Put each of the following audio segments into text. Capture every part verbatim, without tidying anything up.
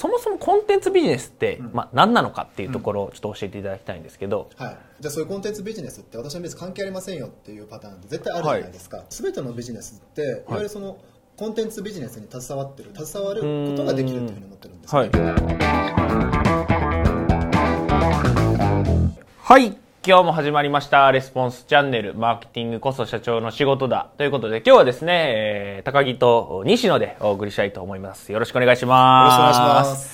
そもそもコンテンツビジネスって、うんまあ、何なのかっていうところをちょっと教えていただきたいんですけど、うんはい、じゃあそういうコンテンツビジネスって私のビジネス関係ありませんよっていうパターンって絶対あるじゃないですか、はい、全てのビジネスっていわゆるそのコンテンツビジネスに携わってる携わることができるというふうに思ってるんです、ね、はい、はい、今日も始まりましたレスポンスチャンネル、マーケティングこそ社長の仕事だということで、今日はですね、えー、高木と西野でお送りしたいと思います。よろしくお願いします。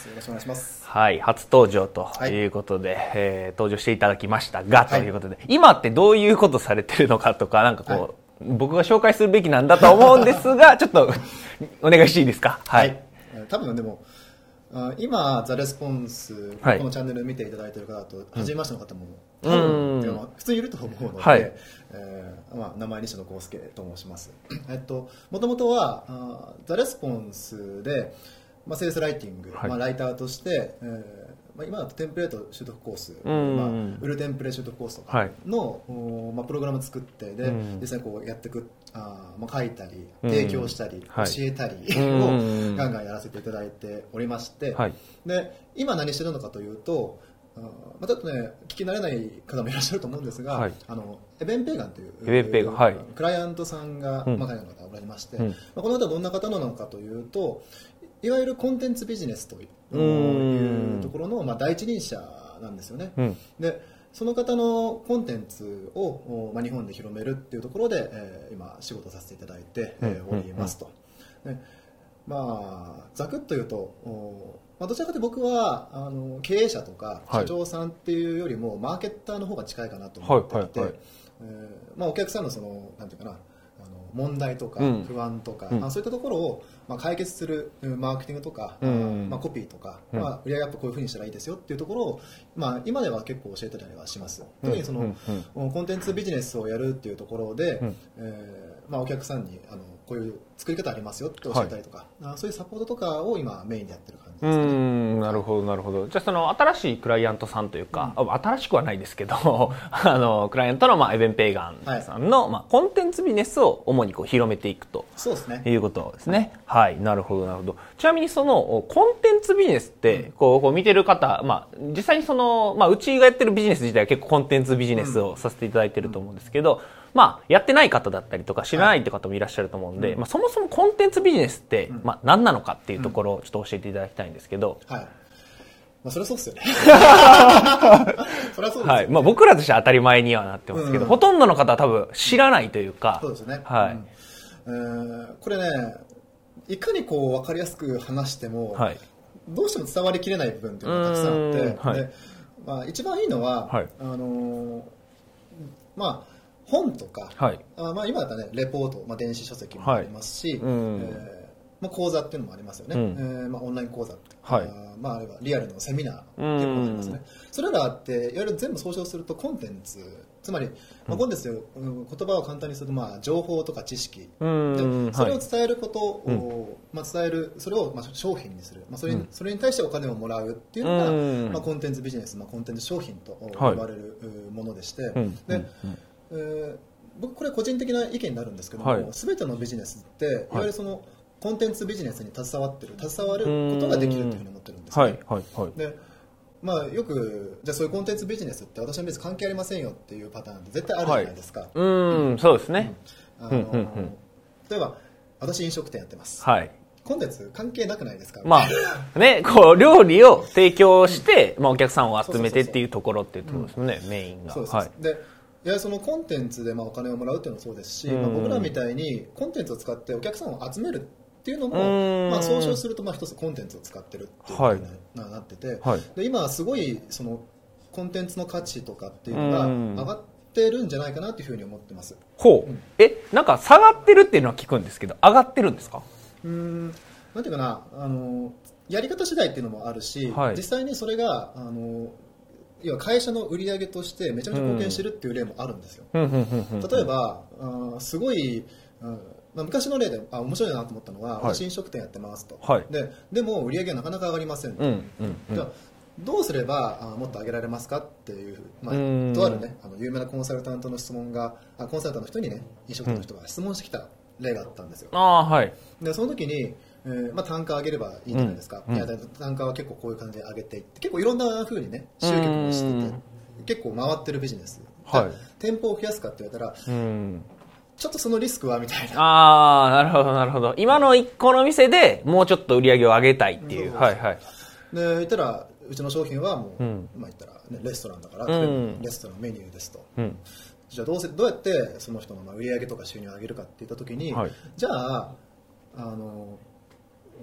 よろしくお願いします。はい、初登場ということで、はいえー、登場していただきましたが、はい、ということで今ってどういうことされてるのかとか、なんかこう、はい、僕が紹介するべきなんだと思うんですがちょっとお願いしていいですか。はい、はい、多分でも今ザレスポンス、はい、このチャンネル見ていただいている方と初めましての方も、うん、多分普通にいると思うので、はいえーまあ、名前西野康介と申します。えっと元々はザレスポンスで、まあ、セールスライティング、はいまあ、ライターとして、えーまあ、今だとテンプレート習得コース、うんまあ、売るテンプレ習得コースとかの、はいまあ、プログラムを作ってで、うん、実際にこうやっていくあ、まあ、書いたり提供したり、うん、教えたりを、はい、ガンガンやらせていただいておりまして、はい、で今何してるのかというと、あまあ、ちょっとね聞き慣れない方もいらっしゃると思うんですが、はい、あのエベン・ペーガンというエベンペーガン、はい、クライアントさんが、うんまあ、海外の方がおられまして、うんまあ、この方はどんな方なのかというと、いわゆるコンテンツビジネスというところのまあ第一人者なんですよね、うん、でその方のコンテンツをまあ日本で広めるっていうところでえ今仕事させていただいておりますと、うんうんうん、でまあざくっと言うと、まあ、どちらかというと僕はあの経営者とか社長さんっていうよりもマーケッターの方が近いかなと思っていて、はいはいはいえーまあ、お客さんのそのなんていうかな問題とか不安とか、うんまあ、そういったところをまあ解決するマーケティングとか、うんまあ、コピーとか、うんまあ、売り上げアップこういうふうにしたらいいですよっていうところを、まあ、今では結構教えたりはします、うん、特にその、うん、コンテンツビジネスをやるっていうところで、うんえーまあ、お客さんにあのこういう作り方ありますよって教えたりとか、はい、そういうサポートとかを今メインでやってる感じですね。うーん、なるほどなるほど。じゃあその新しいクライアントさんというか、うん、新しくはないですけどあのクライアントのまあエベン・ペーガンさんの、はいまあ、コンテンツビジネスを主にこう広めていくとそうですねいうことですね。はい、はい、なるほどなるほど。ちなみにそのコンテンツビジネスってこう、こう見てる方、まあ、実際にその、まあ、うちがやってるビジネス自体は結構コンテンツビジネスをさせていただいてると思うんですけど、うんうんまあ、やってない方だったりとか知らないって方もいらっしゃると思うんで、はいうんまあ、そもそもコンテンツビジネスって、うんまあ、何なのかっていうところをちょっと教えていただきたいんですけど、はいまあ、それはそうですよねそれはそうですよね、はいまあ、僕らとしては当たり前にはなってますけど、うんうん、ほとんどの方は多分知らないというか、うん、そうですね、はいうん、えー、これねいかにこう分かりやすく話しても、はい、どうしても伝わりきれない部分っていうのがたくさんあって、はいでまあ、一番いいのは、はい、あのー、まあ本とか、はいあまあ、今だったら、ね、レポート、まあ、電子書籍もありますし、はいうんえーまあ、講座っていうのもありますよね、うんえーまあ、オンライン講座、はいあまあ、あるいはリアルのセミナーっていうのもありますね、うん、それらっていわゆる全部総称するとコンテンツ、つまり、まあ、コンテンツという言葉を簡単にすると、まあ、情報とか知識、うん、でそれを伝えることを、うんまあ、伝える、それをまあ商品にする、まあ、それに、うん、それに対してお金をもらうっていうのが、うんまあ、コンテンツビジネス、まあ、コンテンツ商品と呼ばれるものでして、はいでうんえー、僕これ個人的な意見になるんですけども、はい、全てのビジネスって、はい、いわゆるそのコンテンツビジネスに携わってる携わることができるというふうに思ってるんですね、はいはいはい、で、まあ、よくじゃあそういうコンテンツビジネスって私のビジネス関係ありませんよっていうパターンって絶対あるじゃないですか、はい、うん、うん、そうですね、うんあのうんうんうん、例えば私飲食店やってます、はいコンテンツ関係なくないですか、まあね、こう料理を提供して、うんまあ、お客さんを集めてっていうところっていうところですよね、うん、メインがそうです、はい、でいやそのコンテンツでまあお金をもらうっていうのもそうですし、まあ、僕らみたいにコンテンツを使ってお客さんを集めるっていうのもまあ総称するとまあ一つコンテンツを使ってるっていうふうになってて、はい、で今すごいそのコンテンツの価値とかっていうのが上がってるんじゃないかなっていうふうに思ってます。ほう、うん、えなんか下がってるっていうのは聞くんですけど上がってるんですか。うーんなんていうかなあのやり方次第っていうのもあるし、はい、実際にそれがあの要は会社の売り上げとしてめちゃめちゃ貢献してるっていう例もあるんですよ、うん、例えばあすごい、うんまあ、昔の例であ面白いなと思ったのは、はい、私飲食店やってますと、はい、で, でも売り上げはなかなか上がりませんと、うんうんうん、じゃあどうすればあもっと上げられますかっていう、まあ、とあるねあの有名なコンサルタントの質問があコンサルタントの人にね飲食店の人が質問してきた例があったんですよ、うんあはい、でその時に、ええーまあ、単価上げればいいじゃないですか、うんうん、いや単価は結構こういう感じで上げていって結構いろんな風にね集客もしてて結構回ってるビジネス、はい、店舗を増やすかって言われたら、うん、ちょっとそのリスクはみたいな。ああ、なるほどなるほど。今のいっこの店でもうちょっと売り上げを上げたいっていう、はいはい。で言ったらうちの商品はもう、うん、まあ言ったら、ね、レストランだから、うん、レストランのメニューですと、うん、じゃあどうせどうやってその人の売り上げとか収入を上げるかって言った時に、はい、じゃああの、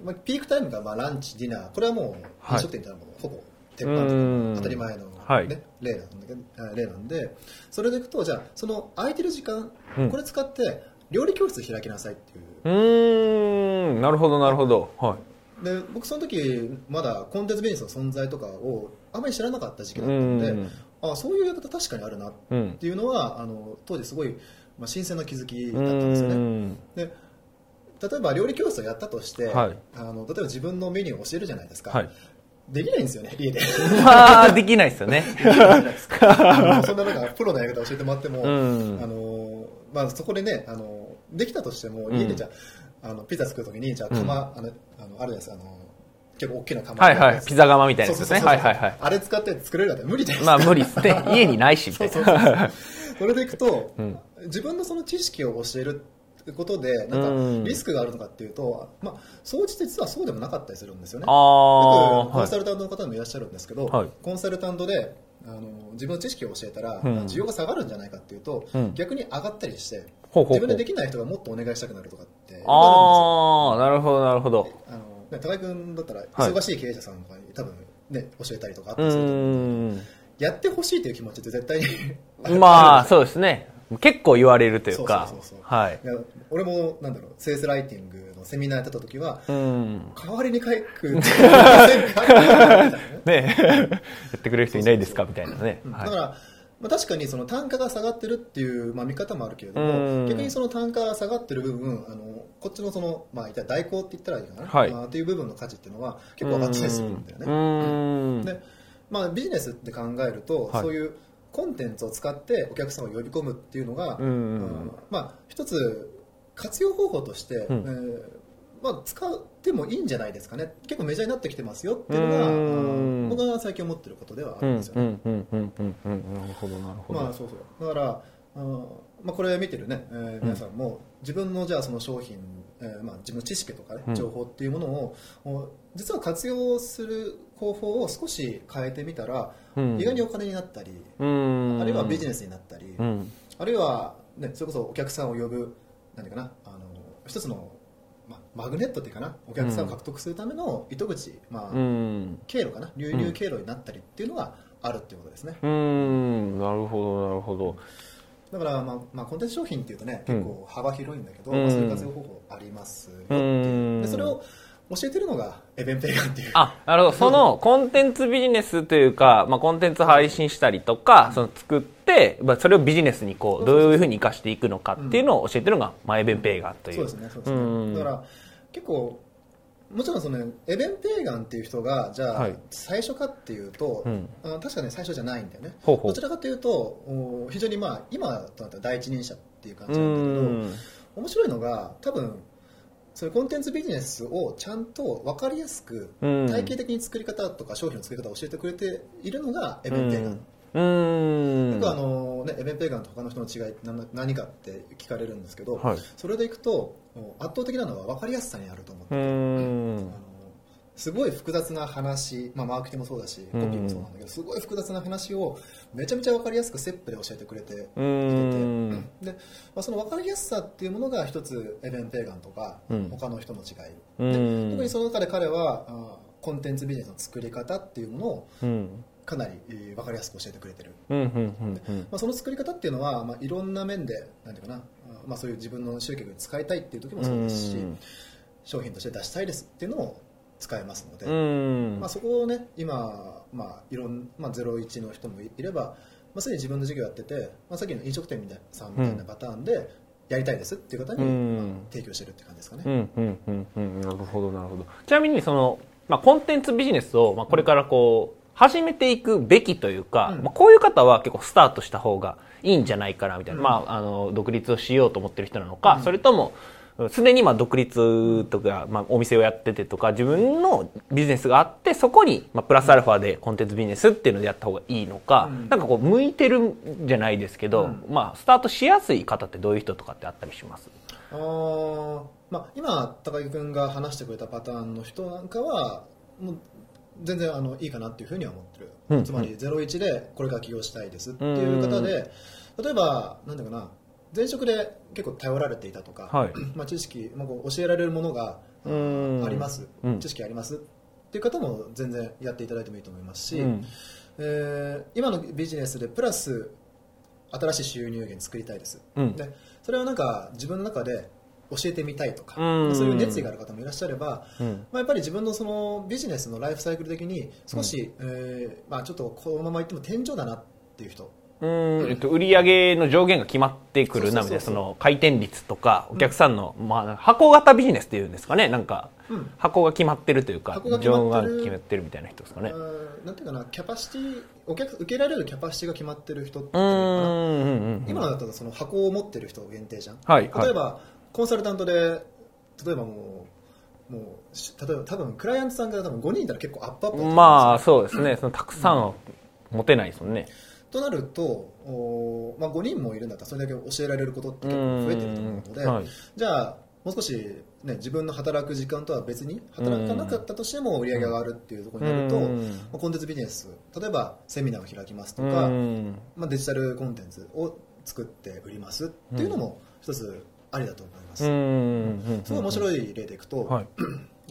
まあ、ピークタイムがまあランチディナーこれはもう飲食店みたいなもの、はい、ほぼ鉄板当たり前の、ねはい、例なんだけど、例なんでそれでいくとじゃあその空いてる時間、うん、これ使って料理教室開きなさいっていう。うーん、なるほどなるほど、はい。で僕その時まだコンテンツビジネスの存在とかをあまり知らなかった時期だったので、うん、あそういうやり方確かにあるなっていうのは、うん、あの当時すごい、まあ、新鮮な気づきだったんですよね、うん、で例えば料理教室をやったとして、はい、あの例えば自分のメニューを教えるじゃないですか、はい、できないんですよね家であできないですよねできないですあのそんな中プロのやり方教えてもらっても、うんあのまあ、そこでねあのできたとしても家でじゃ、うんあのピザ作るときにじゃあ釜、うん、あのあのあるやつあの結構大きな釜、はいはい、ピザ釜みたいなやつですね。はいはいはい。あれ使って作れるなんて無理じゃないですか。まあ無理ですね。家にないしみたいな。そうそうそうそうそれでいくと、うん、自分のその知識を教えることでなんかリスクがあるのかっていうと、まあ総じて実はそうでもなかったりするんですよね。ああ。コンサルタントの方もいらっしゃるんですけど、はい、コンサルタントであの自分の知識を教えたら、うん、需要が下がるんじゃないかっていうと、うん、逆に上がったりして。自分でできない人がもっとお願いしたくなるとかってああなるほどなるほどあの、ね、高井君だったら忙しい経営者さんとかに多分ね教えたりとかあったりすると思うやってほしいという気持ちって絶対にあるまあそうですね結構言われるというかそうそうそうそう、はい、俺もなんだろうセースライティングのセミナーやった時はうん代わりに書くってねやってくれる人いないですかみたいなね、うん、だからまあ、確かにその単価が下がってるっていうまあ見方もあるけれども逆にその単価が下がってる部分あのこっちのそのまあ一体代行って言ったらいいかな、はいまあ、っていう部分の価値っていうのは結構上がってたりするんだよねうんで、まあ、ビジネスって考えると、はい、そういうコンテンツを使ってお客さんを呼び込むっていうのがうん、うん、まあ一つ活用方法として、うんえーまあ、使ってもいいんじゃないですかね結構メジャーになってきてますよっていうのがうん僕が最近思ってることではあるんですよねなるほどなるほどまあそうそうだからあ、まあ、これ見てるね、えー、皆さんも自分のじゃあその商品、えーまあ、自分の知識とか、ね、情報っていうものを、うん、実は活用する方法を少し変えてみたら、うん、意外にお金になったりうんあるいはビジネスになったりうんあるいは、ね、それこそお客さんを呼ぶ何かなあの一つのまあ、マグネットっていうかなお客さんを獲得するための糸口、うんまあ、経路かな流入経路になったりっていうのがあるっていうことですねうーんなるほどなるほどだから、まあまあ、コンテンツ商品っていうとね結構幅広いんだけど、うんまあ、そういう活用方法ありますよっていうでそれを教えてるのがエベンペイガンっていうあなるほどそのコンテンツビジネスというか、まあ、コンテンツ配信したりとか、うん、その作って、まあ、それをビジネスにこうどういうふうに活かしていくのかっていうのを教えてるのが、うんまあ、エベンペイガンというそうですねそうですね、うん、だから結構もちろんそのエベンペイガンっていう人がじゃあ最初かっていうと、はい、あ確かね最初じゃないんだよねほうほうどちらかというと非常にまあ今となったら第一人者っていう感じなんだけど、うん、面白いのが多分そういうコンテンツビジネスをちゃんと分かりやすく体系的に作り方とか商品の作り方を教えてくれているのがエベンペイガン、うん、よくあの、ね、エベンペイガンと他の人の違いって何かって聞かれるんですけど、はい、それでいくと圧倒的なのは分かりやすさにあると思って、うん、あのすごい複雑な話、まあ、マーケティングもそうだしコピーもそうなんだけどすごい複雑な話をめちゃめちゃ分かりやすくステップで教えてくれていて、うんでまあ、その分かりやすさっていうものが一つエベン・ペイガンとか他の人の違い、うん、で特にその中で彼はコンテンツビジネスの作り方っていうものを、うんかなり分かりやすく教えてくれてる、うんうんうんうんまあ、その作り方っていうのは、まあ、いろんな面でなんていうかな、まあ、そういう自分の集客に使いたいっていう時もそうですし、うん、商品として出したいですっていうのも使えますので、うんまあ、そこをね今、まあいろんまあ、ゼロイチの人もいれば、まあ、すでに自分の事業やってて、まあ、さっきの飲食店さんみたいなパターンでやりたいですっていう方に、うんまあ、提供してるって感じですかね、うんうんうんうん、なるほどなるほどちなみにその、まあ、コンテンツビジネスを、まあ、これからこう、うん始めていくべきというか、うんまあ、こういう方は結構スタートした方がいいんじゃないかなみたいな、うんまあ、あの独立をしようと思ってる人なのか、うん、それともすでにまあ独立とか、まあ、お店をやっててとか自分のビジネスがあってそこにまあプラスアルファでコンテンツビジネスっていうのでやった方がいいのか、うん、なんかこう向いてるじゃないですけど、うん、まあスタートしやすい方ってどういう人とかってあったりします？あー、まあ、今高木君が話してくれたパターンの人なんかはもう全然あのいいかなっていうふうには思ってる、うん、つまりゼロイチでこれから起業したいですっていう方で、うん、例えばなんだかな前職で結構頼られていたとか、はい、まあ、知識、まあ、こう教えられるものがあります、うん、知識ありますっていう方も全然やっていただいてもいいと思いますし、うん、えー、今のビジネスでプラス新しい収入源作りたいです、うん、でそれはなんか自分の中で教えてみたいとか、うん、そういう熱意がある方もいらっしゃれば、うん、まあ、やっぱり自分のそのビジネスのライフサイクル的に少し、うん、えーまあ、ちょっとこのままいっても天井だなっていう人、うん、えっと、売上の上限が決まってくるなみたいな、その回転率とかお客さんの、うん、まあ、箱型ビジネスっていうんですかね、なんか箱が決まってるというか、うん、上限が決まってるみたいな人ですかね。なんていうかな、キャパシティ、お客受けられるキャパシティが決まってる人っていうのかな。今だとその箱を持ってる人限定じゃん、はいはい、例えばコンサルタントで例えばもうもう例えば多分クライアントさんが多分ごにんいたら結構アップアップ、まあそうですね、そのたくさんは持てないですもんね、うん、となると、お、まあ、ごにんもいるんだったらそれだけ教えられることって結構増えてると思うので、はい、じゃあもう少し、ね、自分の働く時間とは別に働かなかったとしても売り上げが上がるっていうところになると、まあ、コンテンツビジネス、例えばセミナーを開きますとか、まあ、デジタルコンテンツを作って売りますっていうのも一つありだと思います。すごい面白い例でいくと、はい、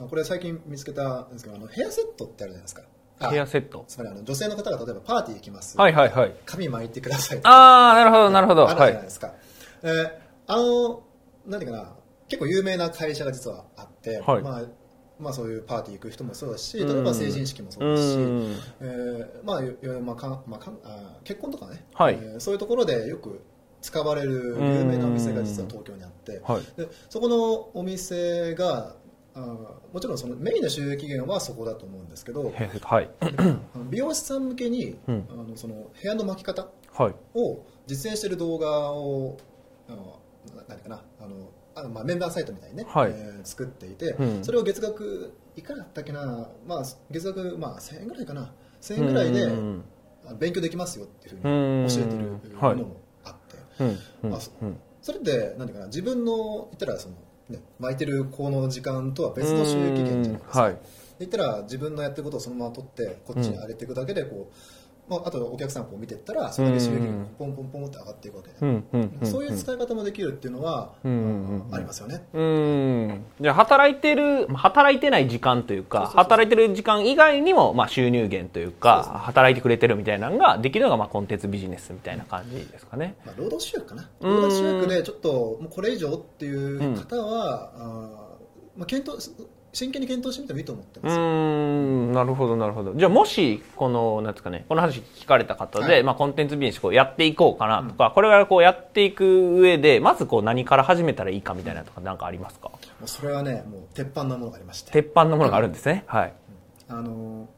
これ最近見つけたんですけど、あのヘアセットってあるじゃないですか。ヘアセット、つまりあの女性の方が例えばパーティー行きます、はいはいはい、髪巻いてくださいとか、ああなるほどなるほど、あるじゃないですか、はい、えー、あのなんていうかな、結構有名な会社が実はあって、はい、まあ、まあそういうパーティー行く人もそうだし、例えば成人式もそうですし、えー、まあ、まあかまあ、かあ結婚とかね、はい、えー、そういうところでよく使われる有名なお店が実は東京にあって、はい、でそこのお店があもちろんそのメインの収益源はそこだと思うんですけど、はい、美容師さん向けに、うん、あのそのヘアの巻き方を実演している動画をあの何かなあのあの、まあ、メンバーサイトみたいにね、はい、えー、作っていて、うん、それを月額いくらだったっけな、まあ、月額、まあ、せんえんぐらいかな、せんえんぐらいで勉強できますよっていうふうに教えているものもあって、うん、まあ、そ, それで何かな、自分の言ったらそのね、巻いてる子の時間とは別の収益源じゃないですか、はい、言ったら自分のやってることをそのまま取ってこっちに上げていくだけでこう、まあ、あとお客さんを見ていったらそれだけ収益源がポンポンポンって上がっていくわけで、うんうんうん、そういう使い方もできるっていうのは、うんうん、ありますよね。うん、じゃあ働いてる働いてない時間というか、そうそうそう、働いてる時間以外にもまあ収入源というか、そうそう、働いてくれてるみたいなのができるのがまあコンテンツビジネスみたいな感じですかね、まあ、労働集約かな、労働集約でちょっともうこれ以上っていう方は、うん、あまあ、検討真剣に検討してみてもいいと思ってます。うーん、なるほどなるほど。じゃあもしこのなんですかね、この話聞かれた方で、はい、まあ、コンテンツビジネスこうやっていこうかなとか、うん、これからこうやっていく上でまずこう何から始めたらいいかみたいなとか何かありますか？もうそれはね、もう鉄板のものがありまして、鉄板のものがあるんですね、うん、はい、あの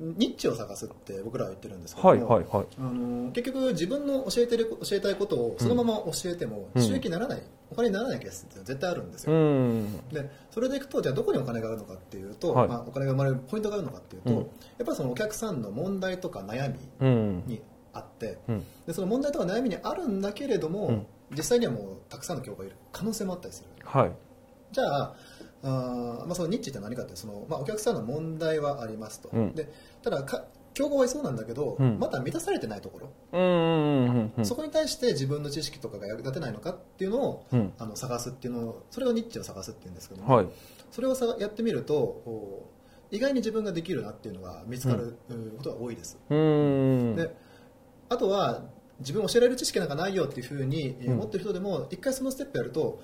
ニッチを探すって僕らは言ってるんですけども、はいはいはい、あの結局自分の教えてる教えたいことをそのまま教えても収益にならない、うん、お金にならないケースって絶対あるんですよ、うん、でそれでいくと、じゃあどこにお金があるのかっていうと、はい、まあ、お金が生まれるポイントがあるのかっていうと、うん、やっぱりそのお客さんの問題とか悩みにあって、うん、でその問題とか悩みにあるんだけれども、うん、実際にはもうたくさんの教科がいる可能性もあったりする、はい、じゃああまあ、そのニッチって何かってその、まあ、お客さんの問題はありますと、うん、でただか競合はいそうなんだけど、うん、まだ満たされてないところ、うんうんうん、そこに対して自分の知識とかが役立てないのかっていうのを、うん、あの探すっていうのを、それをニッチを探すっていうんですけども、はい、それをさやってみると意外に自分ができるなっていうのが見つかることが多いです、うん、であとは自分教えられる知識なんかないよっていうふうに思ってる人でも、うん、一回そのステップやると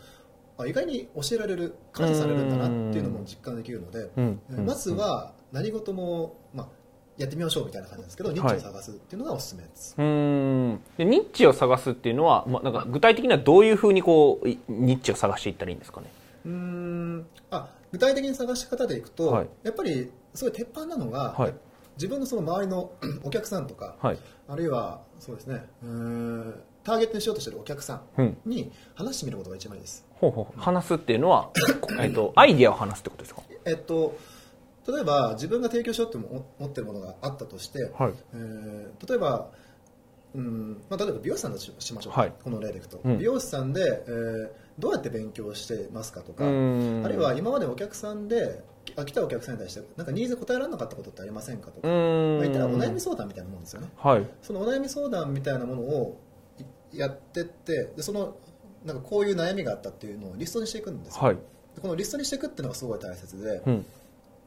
意外に教えられる、感謝されるんだなっていうのも実感できるので、うんうんうん、まずは何事も、まあ、やってみましょうみたいな感じなんですけど、ニッチを探すっていうのがおすすめです、はい、うーん、でニッチを探すっていうのは、まあ、なんか具体的にはどういうふうにこうニッチを探していったらいいんですかね？うーん、あ、具体的に探し方でいくと、はい、やっぱりすごい鉄板なのが、はい、自分のその周りのお客さんとか、はい、あるいはそうですね、うーんターゲットにしようとしているお客さんに話してみることが一番いいです。ほうほう、話すっていうのは、えっと、アイディアを話すってことですか？えっと、例えば自分が提供しようと思っているものがあったとして、はい、えー、例えば、うんまあ、例えば美容師さんだとしましょう、はい、この例でいくと、うん、美容師さんで、えー、どうやって勉強してますかとか、あるいは今までお客さんで来たお客さんに対してなんかニーズ答えられなかったことってありませんかとか、まあ、言ったらお悩み相談みたいなものですよね、はい、そのお悩み相談みたいなものをやってって、でそのなんかこういう悩みがあったっていうのをリストにしていくんですよ、はい、でこのリストにしていくっていうのがすごい大切で、うん、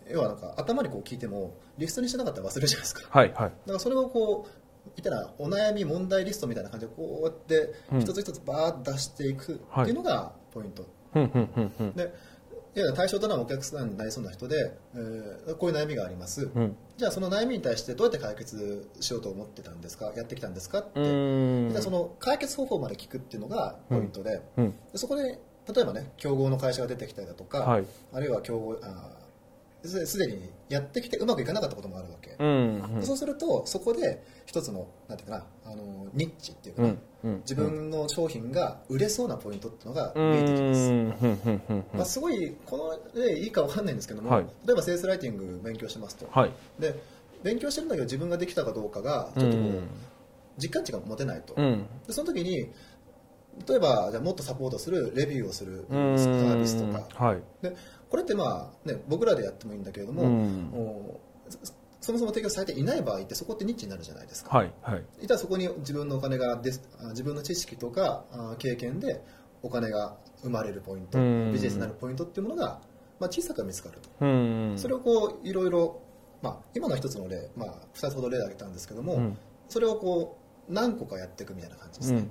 要はなんか頭にこう聞いてもリストにしてなかったら忘れるじゃないですか、はいはい、だからそれをこう言ったらお悩み問題リストみたいな感じでこうやって一つ一つバーッと出していくっていうのがポイント、はい、でいや対象となるお客さんになりそうな人で、えー、こういう悩みがあります、うん、じゃあその悩みに対してどうやって解決しようと思ってたんですか、やってきたんですかって、でその解決方法まで聞くっていうのがポイント で,、うんうん、でそこで例えばね競合の会社が出てきたりだとか、はい、あるいは競合あすでにやってきてうまくいかなかったこともあるわけ、うんうん、そうするとそこで一つのなんていうかなあのニッチっていうか、うんうん、自分の商品が売れそうなポイントっていうのが見えてきます、うんうんまあ、すごいこの例いいか分かんないんですけども、はい、例えばセールスライティング勉強してますと、はい、で勉強してるんだけど自分ができたかどうかがちょっとこう、うん、実感値が持てないと、うん、でその時に例えばじゃあもっとサポートするレビューをするサービスとか、はい、でこれってまあ、ね、僕らでやってもいいんだけれども、うん、もそもそも提供されていない場合ってそこってニッチになるじゃないですか、はいはい、いたらそこに自分のお金がで自分の知識とか経験でお金が生まれるポイント、うん、ビジネスになるポイントっていうものが、まあ、小さく見つかると、うん、それをこういろいろ、まあ、今の一つの例、まあ、ふたつほど例を挙げたんですけども、うん、それをこう何個かやっていくみたいな感じですね。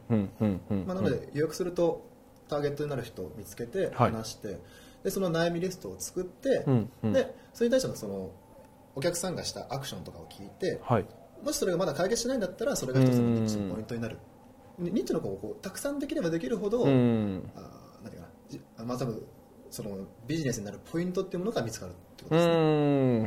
なので予約するとターゲットになる人を見つけて話して、はい、でその悩みリストを作って、うんうん、でそれに対して の, そのお客さんがしたアクションとかを聞いて、はい、もしそれがまだ解決しないんだったらそれが一つのニッチのポイントになる。ニッチの子をこうたくさんできればできるほど、うん、あなんていうかな、まあ、多分そのビジネスになるポイントっていうものが見つかるってことですね。うー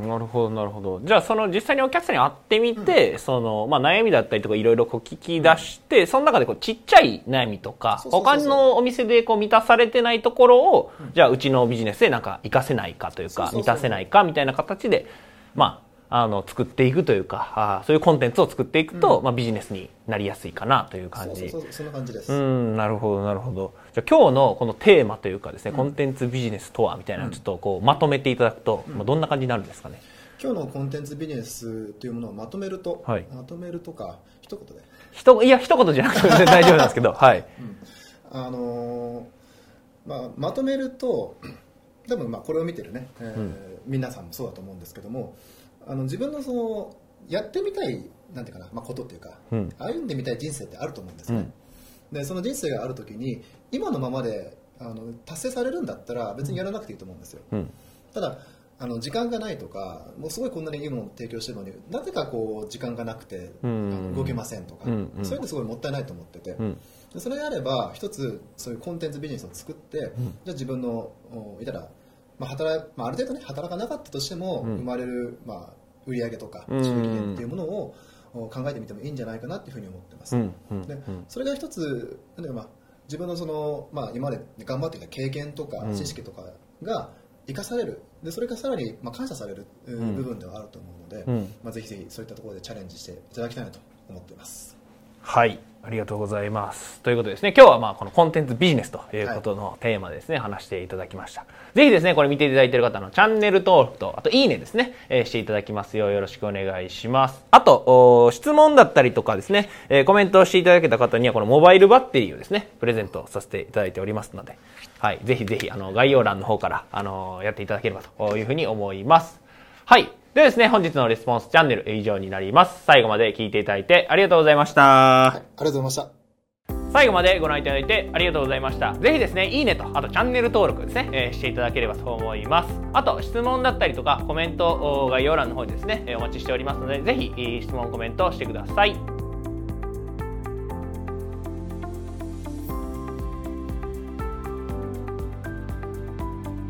ん、なるほどなるほど。じゃあその実際にお客さんに会ってみて、うん、そのまあ、悩みだったりとかいろいろ聞き出して、うん、その中でこうちっちゃい悩みとか、そうそうそうそう、他のお店でこう満たされてないところを、うん、じゃあうちのビジネスでなんか活かせないかというか、そうそうそう、満たせないかみたいな形で、まあ、あの作っていくというか、あそういうコンテンツを作っていくと、うんまあ、ビジネスになりやすいかなという感じ。そうそうそう、そんな感じです。うん、なるほどなるほど。じゃあ今日のこのテーマというかですね、うん、コンテンツビジネスとはみたいなのをちょっとこうまとめていただくと、うんまあ、どんな感じになるんですかね。今日のコンテンツビジネスというものをまとめると、はい、まとめるとか一言でひといや一言じゃなくて大丈夫なんですけど、はい、うんあのーまあ、まとめると多分まあこれを見てるね、えーうん、皆さんもそうだと思うんですけども、あの自分のそのやってみたいなんていうかな、まあ、ことっていうか、うん、歩んでみたい人生ってあると思うんですね、うんでその人生があるときに今のままであの達成されるんだったら別にやらなくていいと思うんですよ、うん、ただあの時間がないとかもうすごいこんなにいいものを提供してるのになぜかこう時間がなくて、うん、あの動けませんとか、うん、そういうのすごいもったいないと思ってて、うん、でそれであれば一つそういうコンテンツビジネスを作って、うん、じゃあ自分のいたら、まあ働まあ、ある程度、ね、働かなかったとしても生まれる、うんまあ、売上とか収益源っていうものを考えてみてもいいんじゃないかなっていうふうに思ってます、うんうんうん、でそれが一つなんか、まあ、自分の、 その、まあ、今まで頑張ってきた経験とか知識とかが生かされる、でそれがさらに、まあ、感謝される部分ではあると思うので、うんまあ、ぜひぜひそういったところでチャレンジしていただきたいなと思っています。はい、ありがとうございます。ということでですね、今日はまあこのコンテンツビジネスということのテーマでですね、はい、話していただきました。ぜひですねこれ見ていただいている方のチャンネル登録とあといいねですね、えー、していただきますようよろしくお願いします。あと質問だったりとかですね、えー、コメントをしていただけた方にはこのモバイルバッテリーをですねプレゼントさせていただいておりますので、はい、ぜひぜひあの概要欄の方からあのやっていただければというふうに思います。はい、でですね、本日のレスポンスチャンネル以上になります。最後まで聞いていただいてありがとうございました。はい、ありがとうございました。最後までご覧いただいてありがとうございました。ぜひですね、いいねと、あとチャンネル登録ですね、えー、していただければと思います。あと、質問だったりとか、コメント、概要欄の方にですね、お待ちしておりますので、ぜひ、質問、コメントしてください。